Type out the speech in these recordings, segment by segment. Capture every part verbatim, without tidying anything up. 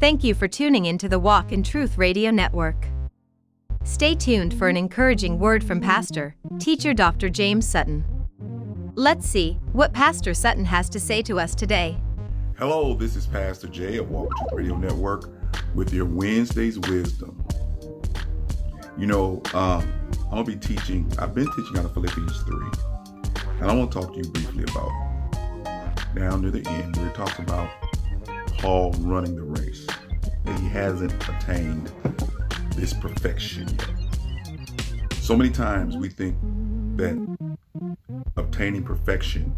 Thank you for tuning in to the Walk in Truth Radio Network. Stay tuned for an encouraging word from Pastor, Teacher Doctor James Sutton. Let's see what Pastor Sutton has to say to us today. Hello, this is Pastor Jay of Walk in Truth Radio Network with your Wednesday's Wisdom. You know, um, I'll be teaching, I've been teaching out of Philippians three, and I want to talk to you briefly about down near the end where it talks about Paul running the race, that he hasn't attained this perfection yet. So many times we think that obtaining perfection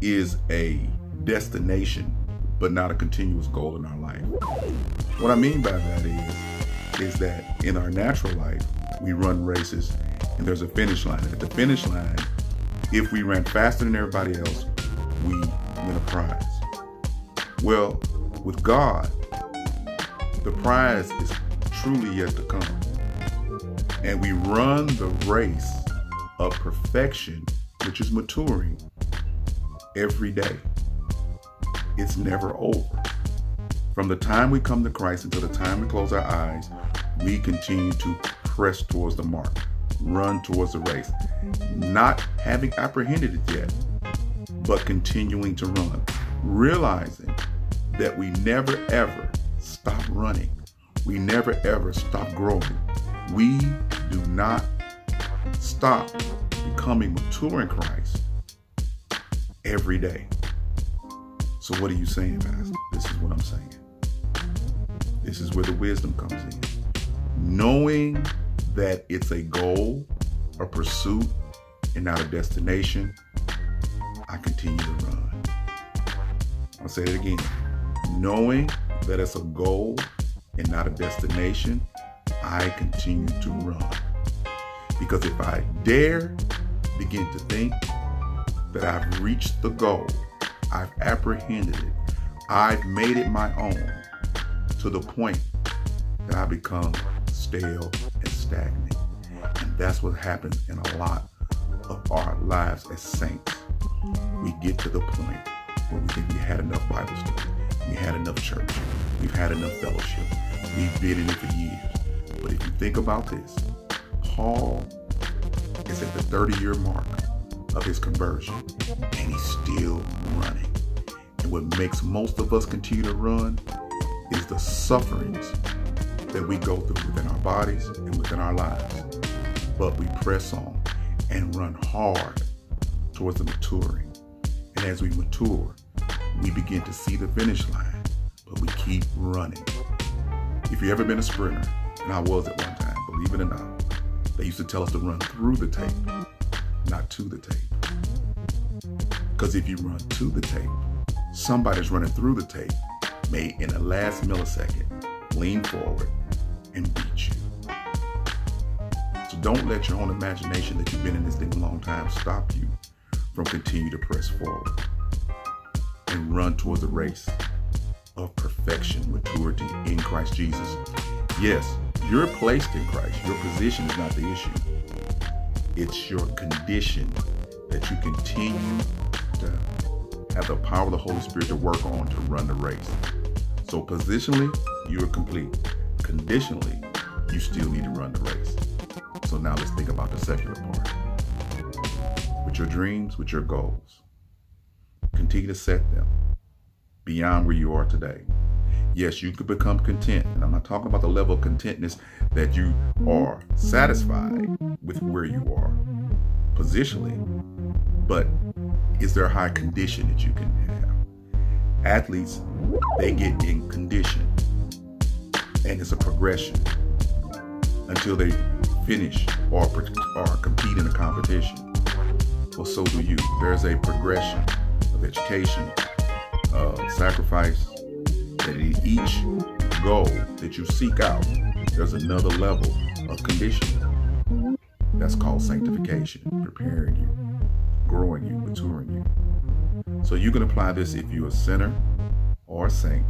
is a destination, but not a continuous goal in our life. What I mean by that is, is that in our natural life, we run races and there's a finish line. At the finish line, if we ran faster than everybody else, we win a prize. Well, with God, the prize is truly yet to come. And we run the race of perfection, which is maturing every day. It's never over. From the time we come to Christ until the time we close our eyes, we continue to press towards the mark, run towards the race, not having apprehended it yet, but continuing to run, realizing that we never ever stop running. We never ever stop growing. We do not stop becoming mature in Christ every day. So what are you saying, Pastor? This is what I'm saying. This is where the wisdom comes in. Knowing that it's a goal, a pursuit, and not a destination, I continue to run. I'll say it again. Knowing that it's a goal and not a destination, I continue to run. Because if I dare begin to think that I've reached the goal, I've apprehended it, I've made it my own, to the point that I become stale and stagnant. And that's what happens in a lot of our lives as saints. We get to the point where we think we had enough Bible study. We had enough church. We've had enough fellowship. We've been in it for years. But if you think about this, Paul is at the thirty-year mark of his conversion, and he's still running. And what makes most of us continue to run is the sufferings that we go through within our bodies and within our lives. But we press on and run hard towards the maturing. And as we mature, we begin to see the finish line, but we keep running. If you've ever been a sprinter, and I was at one time, believe it or not, they used to tell us to run through the tape, not to the tape. Because if you run to the tape, somebody's running through the tape may, in the last millisecond, lean forward and beat you. So don't let your own imagination that you've been in this thing a long time stop you from continuing to press forward and run towards the race of perfection, maturity in Christ Jesus. Yes, you're placed in Christ. Your position is not the issue. It's your condition that you continue to have the power of the Holy Spirit to work on to run the race. So positionally, you are complete. Conditionally, you still need to run the race. So now let's think about the secular part. With your dreams, with your goals, continue to set them beyond where you are today. Yes, you could become content. And I'm not talking about the level of contentness that you are satisfied with where you are positionally, but is there a high condition that you can have? Athletes, they get in condition, and it's a progression until they finish or, or compete in a competition. Well, so do you. There's a progression of education, uh, sacrifice, that in each goal that you seek out, there's another level of conditioning. That's called sanctification, preparing you, growing you, maturing you. So you can apply this if you're a sinner or a saint,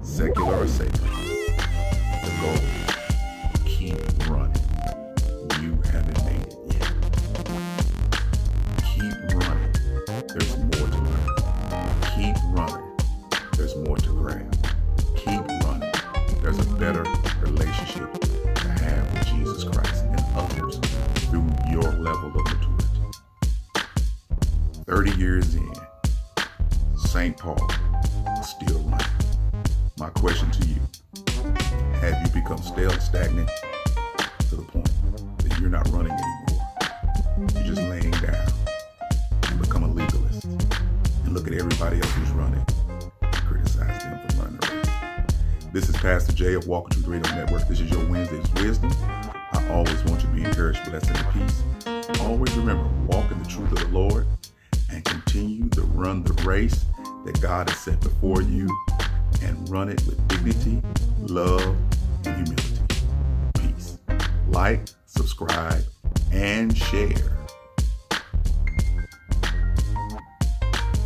secular or sacred. The goal, keep running. You haven't made it yet. Keep running. There's more to learn. Keep running. There's more to grab. thirty years in, Saint Paul is still running. My question to you, have you become stale, stagnant, to the point that you're not running anymore? You're just laying down. You become a legalist and look at everybody else who's running and criticize them for running the race. This is Pastor Jay of Walk in Truth Radio Network. This is your Wednesday's Wisdom. I always want you to be encouraged, blessed, and at peace. Always remember, walk in the truth of the Lord and continue to run the race that God has set before you, and run it with dignity, love, and humility. Peace. Like, subscribe, and share.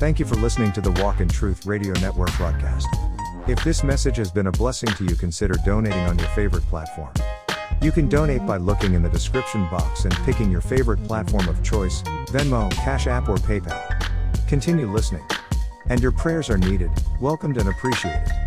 Thank you for listening to the Walk in Truth Radio Network broadcast. If this message has been a blessing to you, consider donating on your favorite platform. You can donate by looking in the description box and picking your favorite platform of choice, Venmo, Cash App, or PayPal. Continue listening. And your prayers are needed, welcomed, and appreciated.